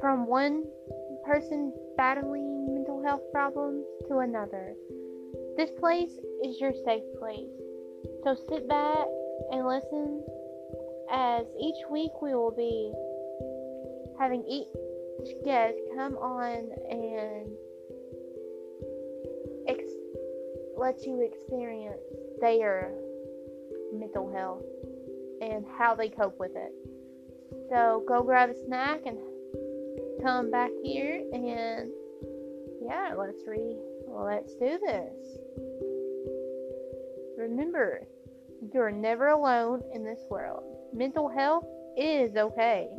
from one person battling mental health problems to another. This place is your safe place. So sit back and listen as each week we will be having each guest come on and let you experience their mental health and how they cope with it. So go grab a snack and come back here and let's do this. Remember, you're never alone in this world. Mental health is okay.